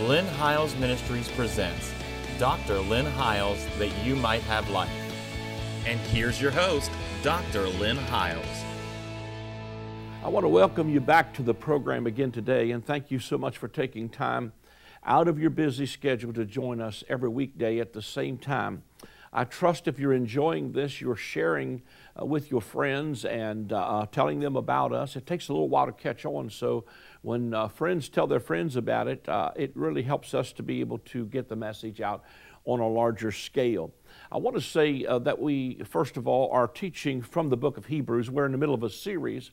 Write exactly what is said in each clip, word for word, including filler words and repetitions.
Lynn Hiles Ministries presents Doctor Lynn Hiles, That You Might Have Life. And here's your host, Doctor Lynn Hiles. I want to welcome you back to the program again today, and thank you so much for taking time out of your busy schedule to join us every weekday at the same time. I trust if you're enjoying this, you're sharing uh, with your friends and uh, telling them about us. It takes a little while to catch on, so when uh, friends tell their friends about it, uh, it really helps us to be able to get the message out on a larger scale. I want to say uh, that we, first of all, are teaching from the book of Hebrews. We're in the middle of a series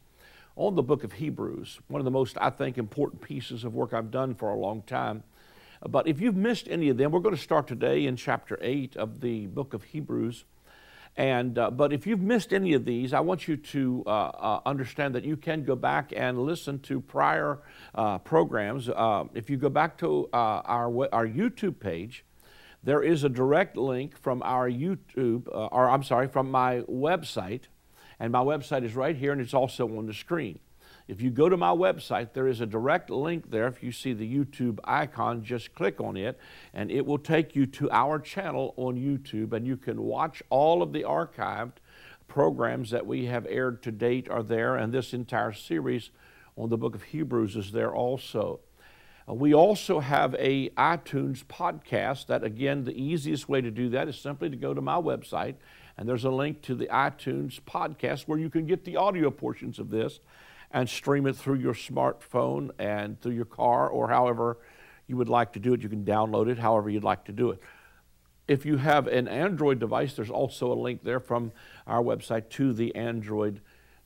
on the book of Hebrews, one of the most, I think, important pieces of work I've done for a long time. But if you've missed any of them, we're going to start today in chapter eight of the book of Hebrews. And uh, but if you've missed any of these, I want you to uh, uh, understand that you can go back and listen to prior uh, programs. Uh, if you go back to uh, our our YouTube page, there is a direct link from our YouTube, uh, or I'm sorry, from my website, and my website is right here, and it's also on the screen. If you go to my website, there is a direct link there. If you see the YouTube icon, just click on it, and it will take you to our channel on YouTube, and you can watch all of the archived programs that we have aired to date are there, and this entire series on the book of Hebrews is there also. Uh, we also have a iTunes podcast that, again, the easiest way to do that is simply to go to my website, and there's a link to the iTunes podcast where you can get the audio portions of this and stream it through your smartphone and through your car, or however you would like to do it. You can download it however you'd like to do it. If you have an Android device, there's also a link there from our website to the Android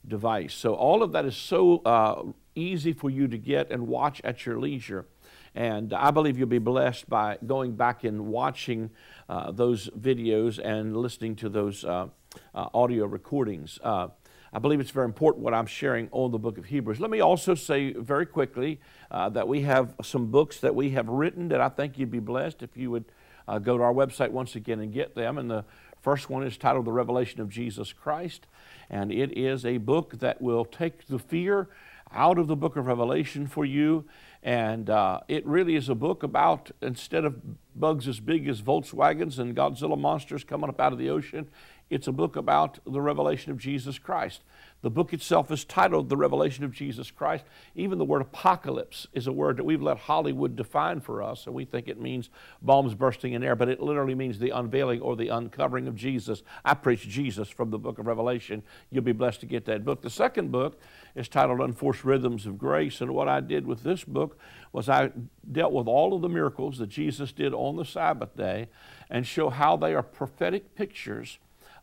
device. So all of that is so uh, easy for you to get and watch at your leisure. And I believe you'll be blessed by going back and watching uh, those videos and listening to those uh, uh, audio recordings. Uh, I believe it's very important what I'm sharing on the book of Hebrews. Let me also say very quickly uh, that we have some books that we have written that I think you'd be blessed if you would uh, go to our website once again and get them. And the first one is titled The Revelation of Jesus Christ, and it is a book that will take the fear out of the book of Revelation for you. And uh, it really is a book about, instead of bugs as big as Volkswagens and Godzilla monsters coming up out of the ocean, it's a book about the revelation of Jesus Christ. The book itself is titled The Revelation of Jesus Christ. Even the word apocalypse is a word that we've let Hollywood define for us, and we think it means bombs bursting in air, but it literally means the unveiling or the uncovering of Jesus. I preach Jesus from the book of Revelation. You'll be blessed to get that book. The second book is titled Unforced Rhythms of Grace, and what I did with this book was I dealt with all of the miracles that Jesus did on the Sabbath day and show how they are prophetic pictures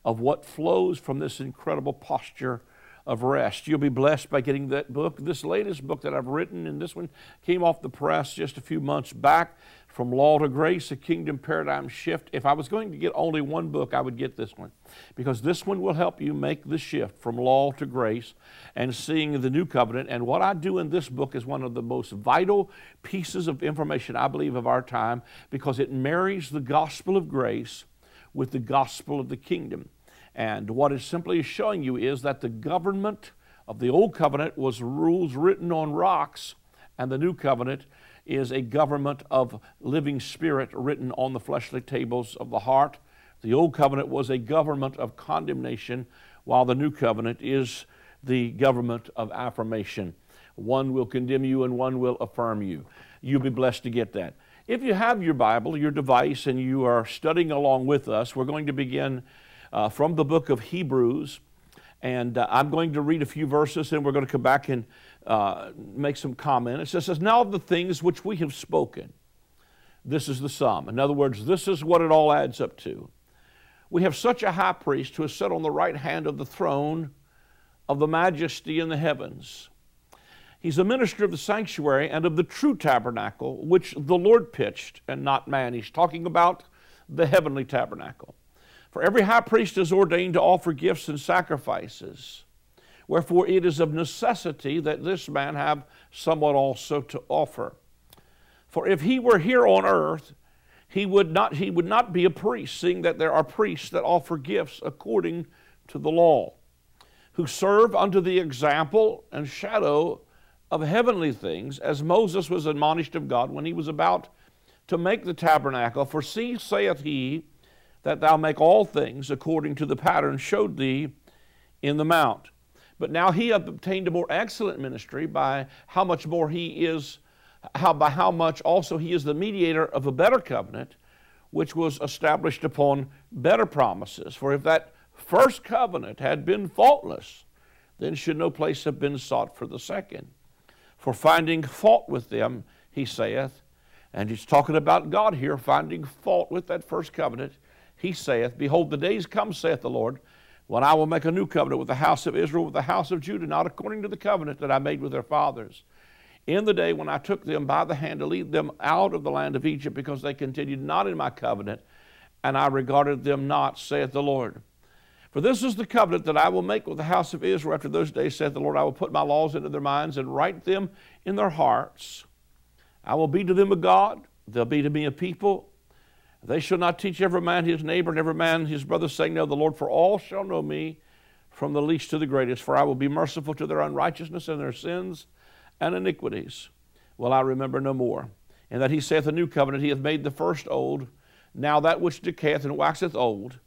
of what flows from this incredible posture of rest. You'll be blessed by getting that book. This latest book that I've written, and this one came off the press just a few months back, From Law to Grace, A Kingdom Paradigm Shift. If I was going to get only one book, I would get this one, because this one will help you make the shift from law to grace and seeing the new covenant. And what I do in this book is one of the most vital pieces of information, I believe, of our time, because it marries the gospel of grace with the gospel of the kingdom. And what it simply is showing you is that the government of the old covenant was rules written on rocks, and the new covenant is a government of living spirit written on the fleshly tables of the heart. The old covenant was a government of condemnation, while the new covenant is the government of affirmation. One will condemn you and one will affirm you. You'll be blessed to get that. If you have your Bible, your device, and you are studying along with us, we're going to begin uh, from the book of Hebrews. And uh, I'm going to read a few verses, and we're going to come back and uh, make some comments. It says, now of the things which we have spoken, this is the sum. In other words, this is what it all adds up to. We have such a high priest who is set on the right hand of the throne of the majesty in the heavens. He's a minister of the sanctuary and of the true tabernacle, which the Lord pitched and not man. He's talking about the heavenly tabernacle. For every high priest is ordained to offer gifts and sacrifices. Wherefore it is of necessity that this man have somewhat also to offer. For if he were here on earth, he would not, he would not be a priest, seeing that there are priests that offer gifts according to the law, who serve unto the example and shadow of heavenly things, as Moses was admonished of God when he was about to make the tabernacle, for see, saith he, that thou make all things according to the pattern showed thee in the mount. But now he obtained a more excellent ministry by how much more he is, how by how much also he is the mediator of a better covenant, which was established upon better promises. For if that first covenant had been faultless, then should no place have been sought for the second. For finding fault with them, he saith, and he's talking about God here, finding fault with that first covenant, he saith, behold, the days come, saith the Lord, when I will make a new covenant with the house of Israel, with the house of Judah, not according to the covenant that I made with their fathers, in the day when I took them by the hand to lead them out of the land of Egypt, because they continued not in my covenant, and I regarded them not, saith the Lord. For this is the covenant that I will make with the house of Israel after those days, saith the Lord, I will put my laws into their minds and write them in their hearts. I will be to them a God, they'll be to me a people. They shall not teach every man his neighbor and every man his brother, saying, Know the Lord, for all shall know me, from the least to the greatest. For I will be merciful to their unrighteousness and their sins and iniquities will I remember no more. And that he saith, a new covenant he hath made the first old. Now that which decayeth and waxeth old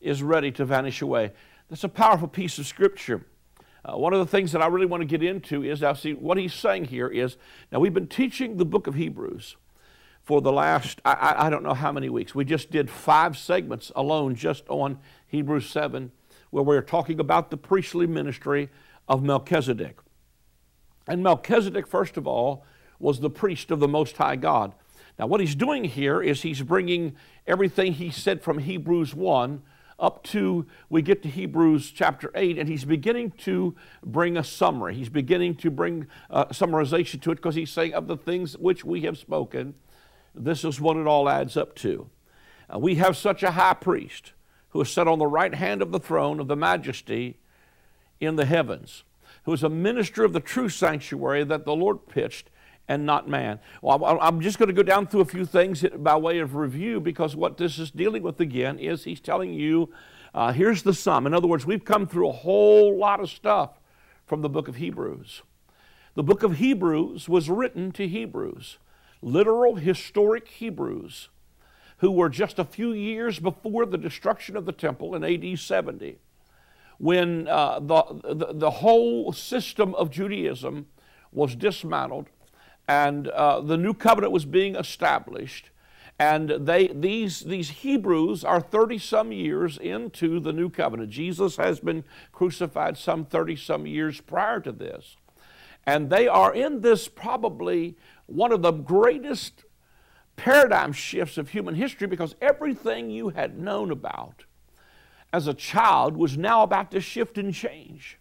is ready to vanish away. That's a powerful piece of scripture. Uh, one of the things that I really want to get into is, now see, what he's saying here is, now we've been teaching the book of Hebrews for the last, I, I don't know how many weeks. We just did five segments alone just on Hebrews seven, where we're talking about the priestly ministry of Melchizedek. And Melchizedek, first of all, was the priest of the Most High God. Now what he's doing here is he's bringing everything he said from Hebrews one up to, we get to Hebrews chapter eight, and he's beginning to bring a summary. He's beginning to bring uh, summarization to it, because he's saying, of the things which we have spoken, this is what it all adds up to. Uh, we have such a high priest who is set on the right hand of the throne of the majesty in the heavens, who is a minister of the true sanctuary that the Lord pitched and not man. Well, I'm just going to go down through a few things by way of review, because what this is dealing with again is he's telling you, uh, here's the sum. In other words, we've come through a whole lot of stuff from the book of Hebrews. The book of Hebrews was written to Hebrews, literal historic Hebrews, who were just a few years before the destruction of the temple in A D seventy. When uh, the, the, the whole system of Judaism was dismantled, and uh, the new covenant was being established, and they, these, these Hebrews are thirty-some years into the new covenant. Jesus has been crucified some thirty-some years prior to this, and they are in this probably one of the greatest paradigm shifts of human history, because everything you had known about as a child was now about to shift and change.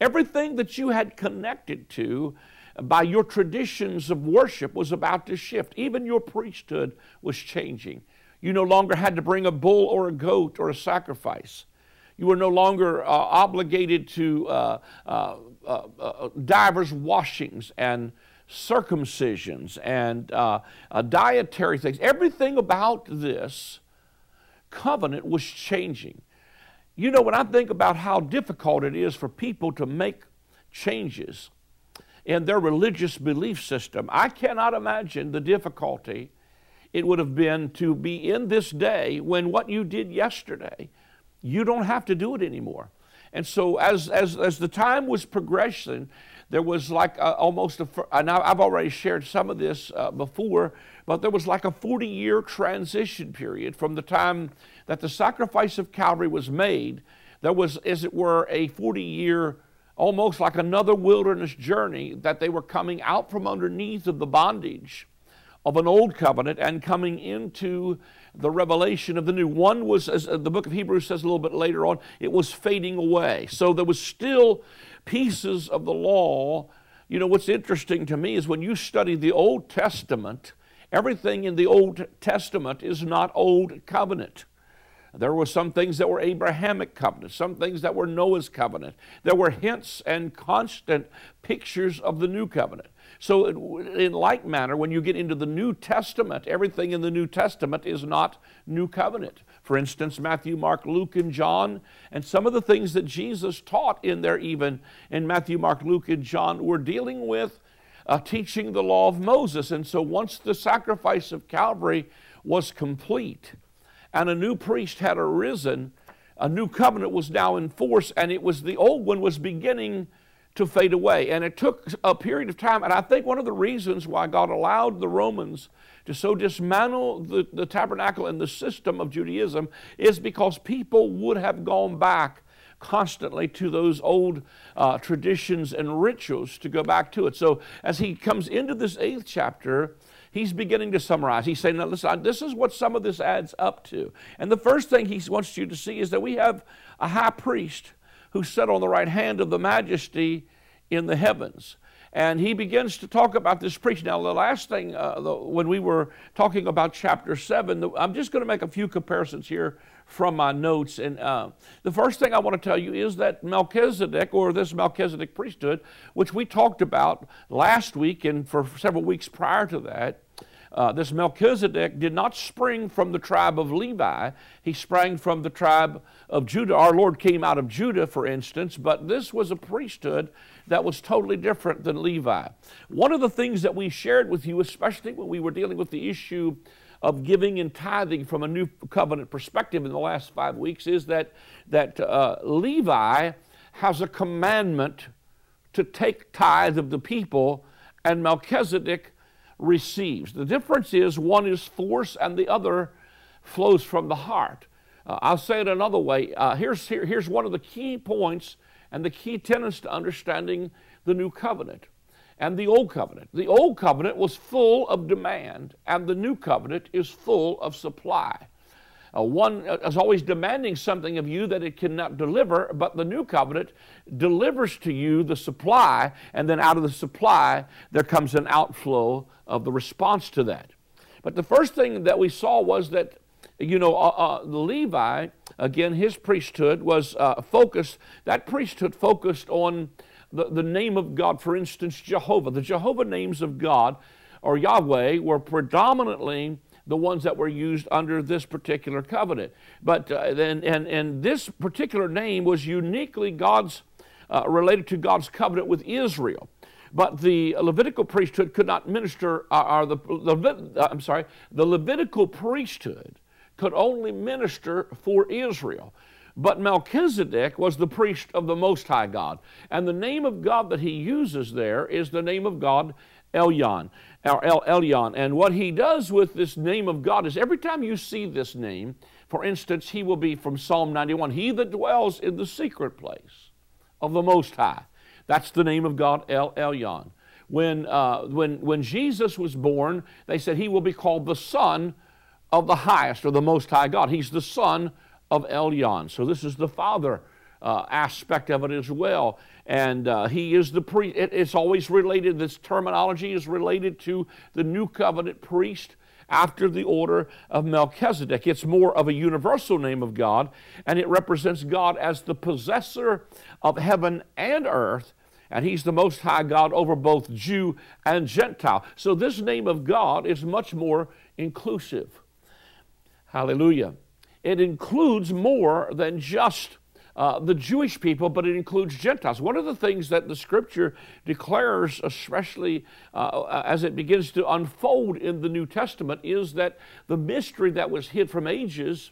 Everything that you had connected to by your traditions of worship was about to shift. Even your priesthood was changing. You no longer had to bring a bull or a goat or a sacrifice. You were no longer uh, obligated to uh, uh, uh, uh, divers washings and circumcisions and uh, uh, dietary things. Everything about this covenant was changing. You know, when I think about how difficult it is for people to make changes in their religious belief system, I cannot imagine the difficulty it would have been to be in this day when what you did yesterday, you don't have to do it anymore. And so as, as, as the time was progressing, there was like a, almost a, and I've already shared some of this uh, before, but there was like a forty-year transition period from the time that the sacrifice of Calvary was made. There was, as it were, a forty-year, almost like another wilderness journey, that they were coming out from underneath of the bondage of an old covenant and coming into the revelation of the new. One was, as the book of Hebrews says a little bit later on, it was fading away. So there was still pieces of the law. You know, what's interesting to me is when you study the Old Testament, everything in the Old Testament is not old covenant. There were some things that were Abrahamic covenant, some things that were Noah's covenant. There were hints and constant pictures of the new covenant. So in like manner, when you get into the New Testament, everything in the New Testament is not new covenant. For instance, Matthew, Mark, Luke, and John, and some of the things that Jesus taught in there even in Matthew, Mark, Luke, and John, were dealing with uh, teaching the law of Moses. And so once the sacrifice of Calvary was complete and a new priest had arisen, a new covenant was now in force, and it was the old one was beginning to fade away. And it took a period of time, and I think one of the reasons why God allowed the Romans to so dismantle the, the tabernacle and the system of Judaism is because people would have gone back constantly to those old uh, traditions and rituals to go back to it. So as he comes into this eighth chapter, he's beginning to summarize. He's saying, now listen, this is what some of this adds up to. And the first thing he wants you to see is that we have a high priest who sat on the right hand of the majesty in the heavens. And he begins to talk about this priest. Now, the last thing, uh, the, when we were talking about chapter seven, the, I'm just going to make a few comparisons here from my notes. And uh, the first thing I want to tell you is that Melchizedek, or this Melchizedek priesthood, which we talked about last week and for several weeks prior to that, uh, this Melchizedek did not spring from the tribe of Levi. He sprang from the tribe of Judah. Our Lord came out of Judah, for instance, but this was a priesthood that was totally different than Levi. One of the things that we shared with you, especially when we were dealing with the issue of giving and tithing from a new covenant perspective in the last five weeks, is that, that uh, Levi has a commandment to take tithe of the people, and Melchizedek receives. The difference is one is force and the other flows from the heart. Uh, I'll say it another way. Uh, here's, here, here's one of the key points and the key tenets to understanding the new covenant and the old covenant. The old covenant was full of demand, and the new covenant is full of supply. Uh, one is always demanding something of you that it cannot deliver, but the new covenant delivers to you the supply, and then out of the supply there comes an outflow of the response to that. But the first thing that we saw was that, you know, uh, uh, Levi, again, his priesthood was uh, focused, that priesthood focused on the, the name of God, for instance, Jehovah. The Jehovah names of God, or Yahweh, were predominantly the ones that were used under this particular covenant. But, uh, and, and, and this particular name was uniquely God's, uh, related to God's covenant with Israel. But the Levitical priesthood could not minister, uh, or the, the, I'm sorry, the Levitical priesthood could only minister for Israel. But Melchizedek was the priest of the Most High God. And the name of God that he uses there is the name of God, Elyon, or El Elion. And what he does with this name of God is every time you see this name, for instance, he will be from Psalm ninety-one, he that dwells in the secret place of the Most High. That's the name of God, El Elyon. When, uh, when, when Jesus was born, they said he will be called the Son of the highest, or the Most High God. He's the Son of Elyon. So this is the Father uh, aspect of it as well. And uh, he is the priest. It, it's always related, this terminology is related to the New Covenant priest after the order of Melchizedek. It's more of a universal name of God, and it represents God as the possessor of heaven and earth, and he's the Most High God over both Jew and Gentile. So this name of God is much more inclusive. Hallelujah. It includes more than just uh, the Jewish people, but it includes Gentiles. One of the things that the Scripture declares, especially uh, as it begins to unfold in the New Testament, is that the mystery that was hid from ages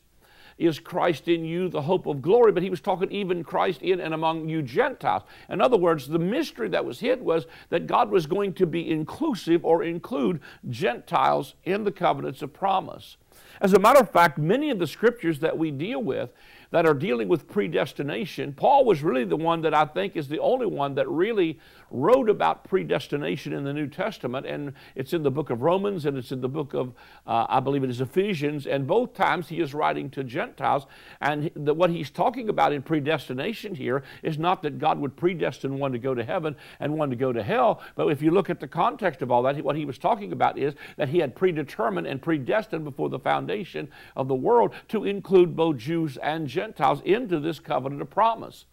is Christ in you, the hope of glory. But he was talking even Christ in and among you Gentiles. In other words, the mystery that was hid was that God was going to be inclusive, or include Gentiles in the covenants of promise. As a matter of fact, many of the scriptures that we deal with that are dealing with predestination, Paul was really the one that I think is the only one that really wrote about predestination in the New Testament, and it's in the book of Romans, and it's in the book of, uh, I believe it is Ephesians, and both times he is writing to Gentiles, and the, what he's talking about in predestination here is not that God would predestine one to go to heaven and one to go to hell, but if you look at the context of all that, what he was talking about is that he had predetermined and predestined before the foundation of the world to include both Jews and Gentiles. Gentiles into this covenant of promise.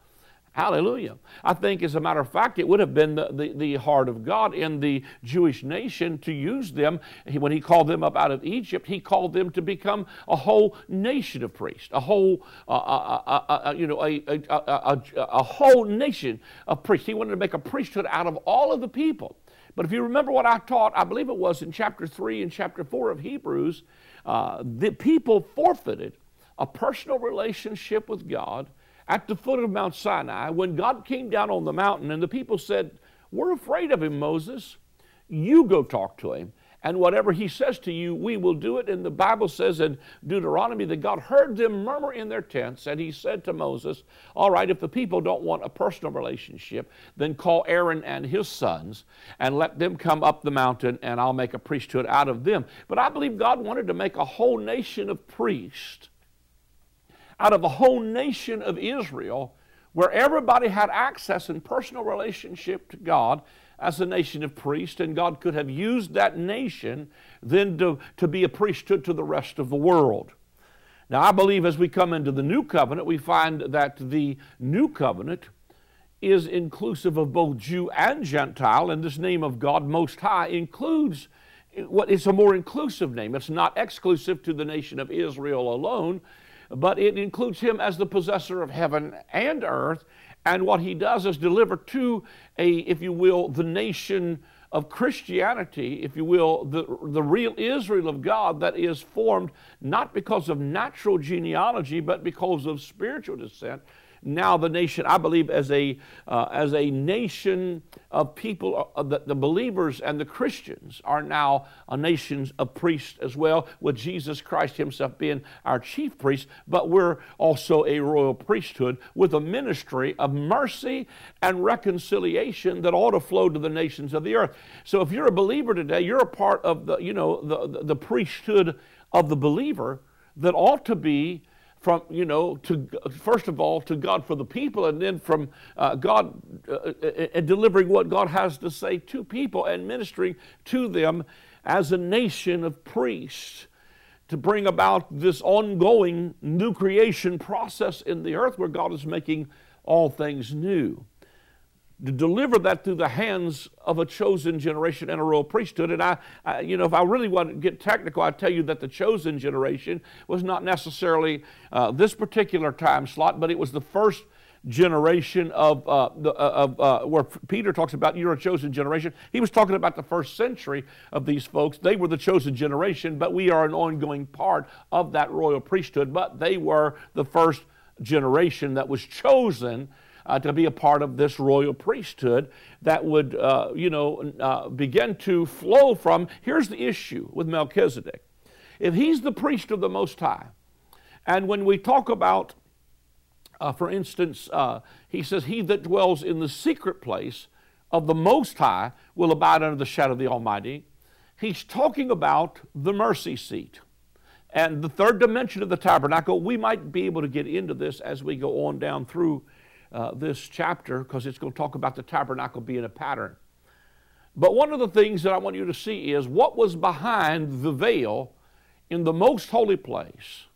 Hallelujah. I think, as a matter of fact, it would have been the, the, the heart of God in the Jewish nation to use them. When he called them up out of Egypt, he called them to become a whole nation of priests, a whole, uh, uh, uh, uh, you know, a, a, a, a, a whole nation of priests. He wanted to make a priesthood out of all of the people. But if you remember what I taught, I believe it was in chapter three and chapter four of Hebrews, uh, the people forfeited a personal relationship with God at the foot of Mount Sinai when God came down on the mountain and the people said, "We're afraid of him, Moses. You go talk to him. And whatever he says to you, we will do it." And the Bible says in Deuteronomy that God heard them murmur in their tents, and he said to Moses, "All right, if the people don't want a personal relationship, then call Aaron and his sons and let them come up the mountain, and I'll make a priesthood out of them." But I believe God wanted to make a whole nation of priests out of a whole nation of Israel, where everybody had access and personal relationship to God as a nation of priests, and God could have used that nation then to, to be a priesthood to the rest of the world. Now, I believe as we come into the New Covenant, we find that the New Covenant is inclusive of both Jew and Gentile, and this name of God Most High includes what is a more inclusive name. It's not exclusive to the nation of Israel alone, but it includes him as the possessor of heaven and earth. And what he does is deliver to a, if you will, the nation of Christianity, if you will, the, the real Israel of God that is formed not because of natural genealogy, but because of spiritual descent. Now the nation, I believe, as a, uh, as a nation of people, uh, the, the believers and the Christians are now a nation of priests as well, with Jesus Christ himself being our chief priest, but we're also a royal priesthood with a ministry of mercy and reconciliation that ought to flow to the nations of the earth. So if you're a believer today, you're a part of the, you know, the, the, the priesthood of the believer that ought to be from, you know, to, first of all, to God for the people, and then from uh, God uh, uh, delivering what God has to say to people and ministering to them as a nation of priests to bring about this ongoing new creation process in the earth where God is making all things new. To deliver that through the hands of a chosen generation and a royal priesthood. And I, I, you know, if I really want to get technical, I'd tell you that the chosen generation was not necessarily uh, this particular time slot, but it was the first generation of, uh, the, of uh, where Peter talks about you're a chosen generation. He was talking about the first century of these folks. They were the chosen generation, but we are an ongoing part of that royal priesthood. But they were the first generation that was chosen Uh, to be a part of this royal priesthood that would, uh, you know, uh, begin to flow from. Here's the issue with Melchizedek. If he's the priest of the Most High, and when we talk about, uh, for instance, uh, he says, "He that dwells in the secret place of the Most High will abide under the shadow of the Almighty," he's talking about the mercy seat. And the third dimension of the tabernacle, we might be able to get into this as we go on down through Uh, this chapter, because it's going to talk about the tabernacle being a pattern. But one of the things that I want you to see is what was behind the veil in the most holy place,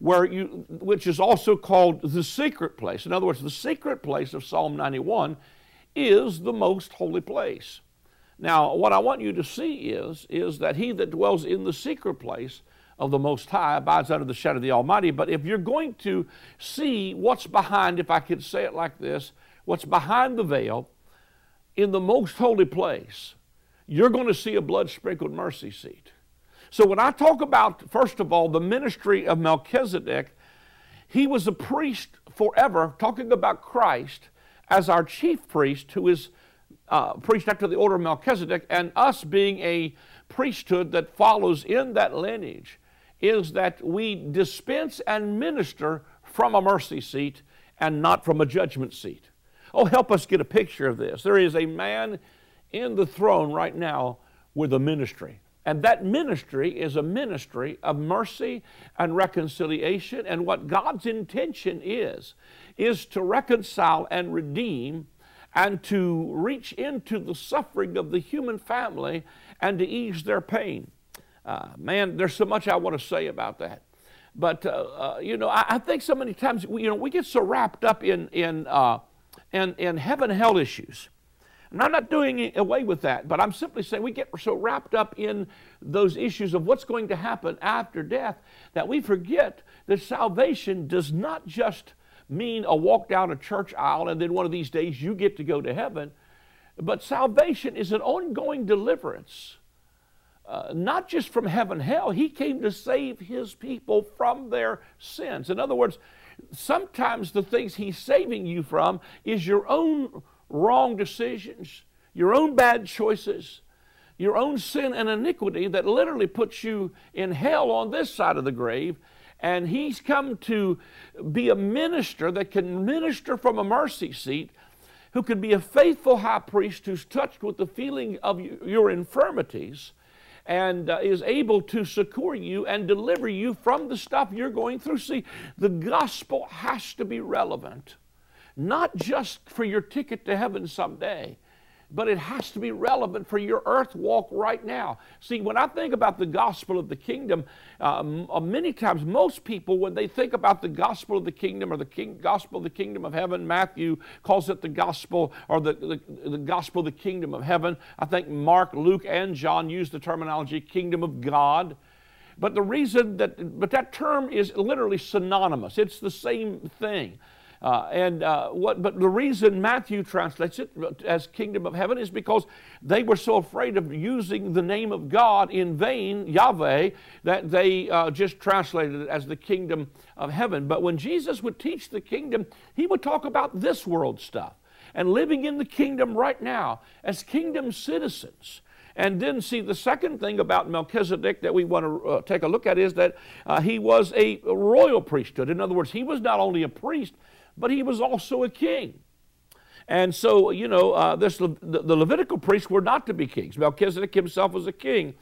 where you, which is also called the secret place. In other words, the secret place of Psalm ninety-one is the most holy place. Now, what I want you to see is, is that he that dwells in the secret place of the Most High abides under the shadow of the Almighty. But if you're going to see what's behind, if I could say it like this, what's behind the veil in the most holy place, you're going to see a blood-sprinkled mercy seat. So when I talk about, first of all, the ministry of Melchizedek, he was a priest forever, talking about Christ as our chief priest, who is uh, priest after the order of Melchizedek, and us being a priesthood that follows in that lineage, is that we dispense and minister from a mercy seat and not from a judgment seat. Oh, help us get a picture of this. There is a man in the throne right now with a ministry. And that ministry is a ministry of mercy and reconciliation. And what God's intention is, is to reconcile and redeem and to reach into the suffering of the human family and to ease their pain. Uh, man, there's so much I want to say about that. But, uh, uh, you know, I, I think so many times, we, you know, we get so wrapped up in, in, uh, in, in heaven and hell issues. And I'm not doing away with that, but I'm simply saying we get so wrapped up in those issues of what's going to happen after death that we forget that salvation does not just mean a walk down a church aisle and then one of these days you get to go to heaven. But salvation is an ongoing deliverance, uh, not just from heaven and hell. He came to save his people from their sins. In other words, sometimes the things he's saving you from is your own wrong decisions, your own bad choices, your own sin and iniquity that literally puts you in hell on this side of the grave. And he's come to be a minister that can minister from a mercy seat, who can be a faithful high priest who's touched with the feeling of your infirmities and uh, is able to succor you and deliver you from the stuff you're going through. See, the gospel has to be relevant, not just for your ticket to heaven someday, but it has to be relevant for your earth walk right now. See, when I think about the gospel of the kingdom, uh, many times, most people, when they think about the gospel of the kingdom or the king, gospel of the kingdom of heaven, Matthew calls it the gospel or the, the, the gospel of the kingdom of heaven. I think Mark, Luke, and John use the terminology kingdom of God. But the reason that, but that term is literally synonymous. It's the same thing. Uh, and uh, what, but the reason Matthew translates it as kingdom of heaven is because they were so afraid of using the name of God in vain, Yahweh, that they uh, just translated it as the kingdom of heaven. But when Jesus would teach the kingdom, he would talk about this world stuff and living in the kingdom right now as kingdom citizens. And then, see, the second thing about Melchizedek that we want to uh, take a look at is that uh, he was a royal priesthood. In other words, he was not only a priest, but he was also a king. And so, you know, uh, this Le the, the Levitical priests were not to be kings. Melchizedek himself was a king.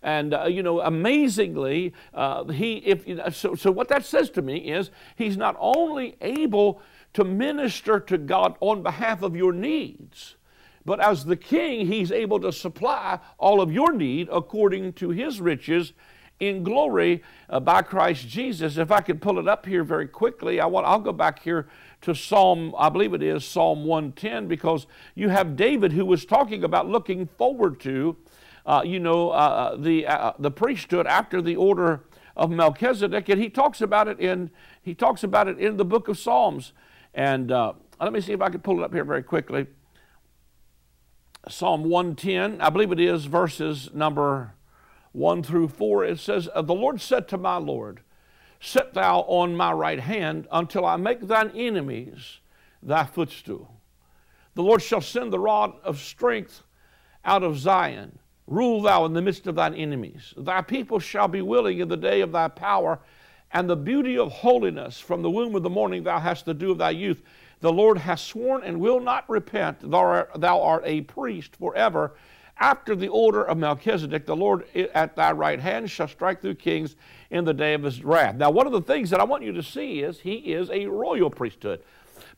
And, uh, you know, amazingly, uh, he, if, you know, so, so what that says to me is he's not only able to minister to God on behalf of your needs, but as the king, he's able to supply all of your need according to his riches in glory uh, by Christ Jesus. If I could pull it up here very quickly, I want, I'll go back here to Psalm, I believe it is Psalm one ten, because you have David who was talking about looking forward to, uh, you know, uh, the, uh, the priesthood after the order of Melchizedek, and he talks about it in, he talks about it in the book of Psalms. And uh, let me see if I could pull it up here very quickly. Psalm one ten, I believe it is verses number one through four, it says, "The Lord said to my Lord, sit thou on my right hand until I make thine enemies thy footstool. The Lord shall send the rod of strength out of Zion. Rule thou in the midst of thine enemies. Thy people shall be willing in the day of thy power, and the beauty of holiness from the womb of the morning thou hast the dew of thy youth. The Lord has sworn and will not repent. Thou art a priest forever. After the order of Melchizedek, the Lord at thy right hand shall strike through kings in the day of his wrath." Now, one of the things that I want you to see is he is a royal priesthood.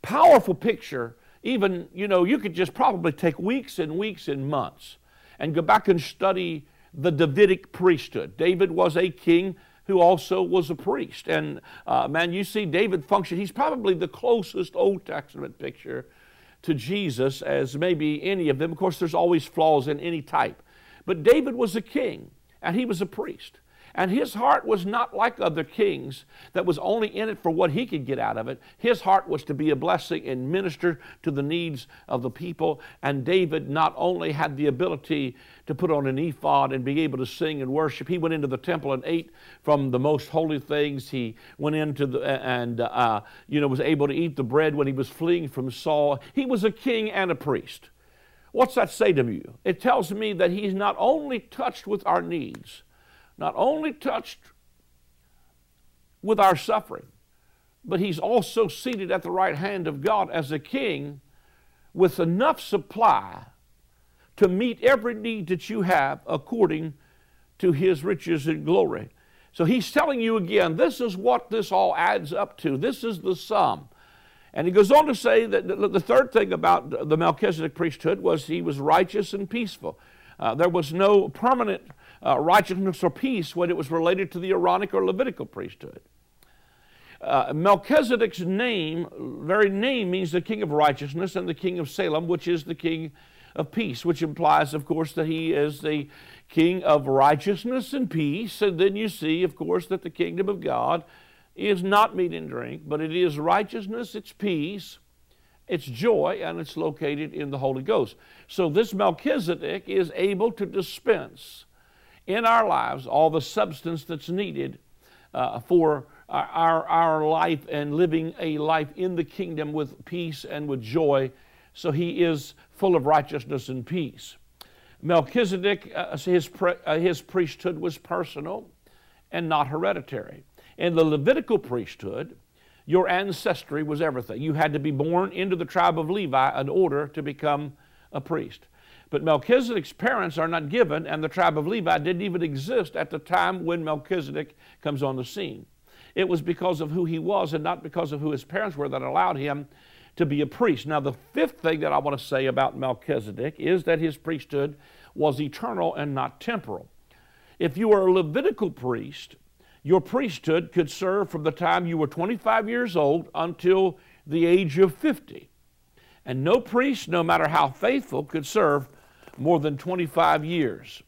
Powerful picture. Even, you know, you could just probably take weeks and weeks and months and go back and study the Davidic priesthood. David was a king who also was a priest. And, uh, man, you see David function. He's probably the closest Old Testament picture to Jesus as maybe any of them. Of course, there's always flaws in any type. But David was a king, and he was a priest. And his heart was not like other kings that was only in it for what he could get out of it. His heart was to be a blessing and minister to the needs of the people. And David not only had the ability to put on an ephod and be able to sing and worship, he went into the temple and ate from the most holy things. He went into the, and uh, you know, was able to eat the bread when he was fleeing from Saul. He was a king and a priest. What's that say to you? It tells me that he's not only touched with our needs, not only touched with our suffering, but he's also seated at the right hand of God as a king with enough supply to meet every need that you have according to his riches and glory. So he's telling you again, this is what this all adds up to. This is the sum. And he goes on to say that the third thing about the Melchizedek priesthood was he was righteous and peaceful. Uh, there was no permanent Uh, righteousness or peace when it was related to the Aaronic or Levitical priesthood. Uh, Melchizedek's name, very name, means the king of righteousness and the king of Salem, which is the king of peace, which implies, of course, that he is the king of righteousness and peace. And then you see, of course, that the kingdom of God is not meat and drink, but it is righteousness, it's peace, it's joy, and it's located in the Holy Ghost. So this Melchizedek is able to dispense in our lives all the substance that's needed uh, for our, our, our life and living a life in the kingdom with peace and with joy. So he is full of righteousness and peace. Melchizedek, uh, his, pre uh, his priesthood was personal and not hereditary. In the Levitical priesthood, your ancestry was everything. You had to be born into the tribe of Levi in order to become a priest. But Melchizedek's parents are not given, and the tribe of Levi didn't even exist at the time when Melchizedek comes on the scene. It was because of who he was and not because of who his parents were that allowed him to be a priest. Now, the fifth thing that I want to say about Melchizedek is that his priesthood was eternal and not temporal. If you were a Levitical priest, your priesthood could serve from the time you were twenty-five years old until the age of fifty. And no priest, no matter how faithful, could serve more than twenty-five years.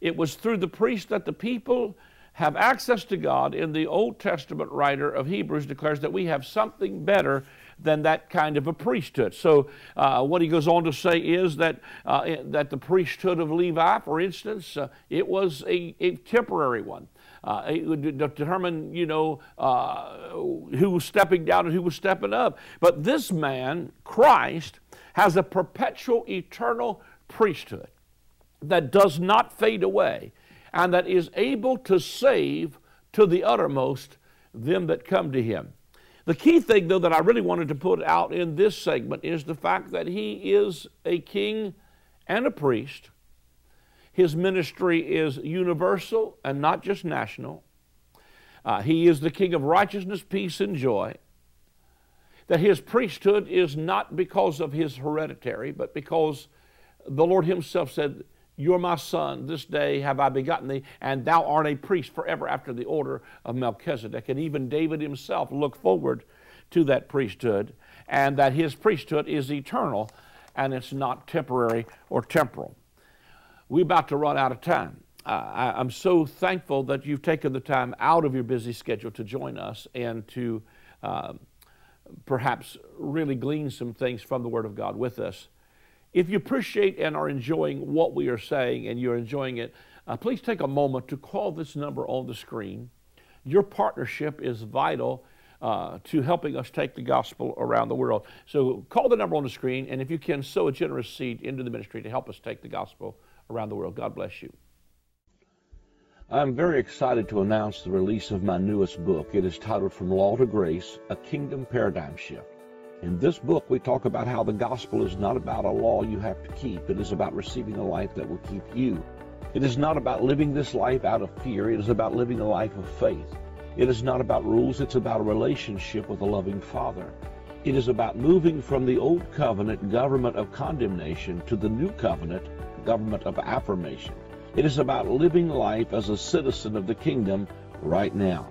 It was through the priest that the people have access to God. In the Old Testament writer of Hebrews declares that we have something better than that kind of a priesthood. So uh, what he goes on to say is that, uh, that the priesthood of Levi, for instance, uh, it was a, a temporary one. Uh, it would determine, you know, uh, who was stepping down and who was stepping up. But this man, Christ, has a perpetual, eternal priesthood that does not fade away and that is able to save to the uttermost them that come to him. The key thing, though, that I really wanted to put out in this segment is the fact that he is a king and a priest. His ministry is universal and not just national. Uh, he is the king of righteousness, peace, and joy. That his priesthood is not because of his hereditary, but because the Lord himself said, "You're my son, this day have I begotten thee, and thou art a priest forever after the order of Melchizedek." And even David himself looked forward to that priesthood, and that his priesthood is eternal, and it's not temporary or temporal. We're about to run out of time. Uh, I, I'm so thankful that you've taken the time out of your busy schedule to join us and to uh, perhaps really glean some things from the Word of God with us. If you appreciate and are enjoying what we are saying and you're enjoying it, uh, please take a moment to call this number on the screen. Your partnership is vital uh, to helping us take the gospel around the world. So call the number on the screen, and if you can, sow a generous seed into the ministry to help us take the gospel around the world. God bless you. I'm very excited to announce the release of my newest book. It is titled From Law to Grace: A Kingdom Paradigm Shift. In this book, we talk about how the gospel is not about a law you have to keep. It is about receiving a life that will keep you. It is not about living this life out of fear. It is about living a life of faith. It is not about rules. It's about a relationship with a loving Father. It is about moving from the old covenant government of condemnation to the new covenant government of affirmation. It is about living life as a citizen of the kingdom right now.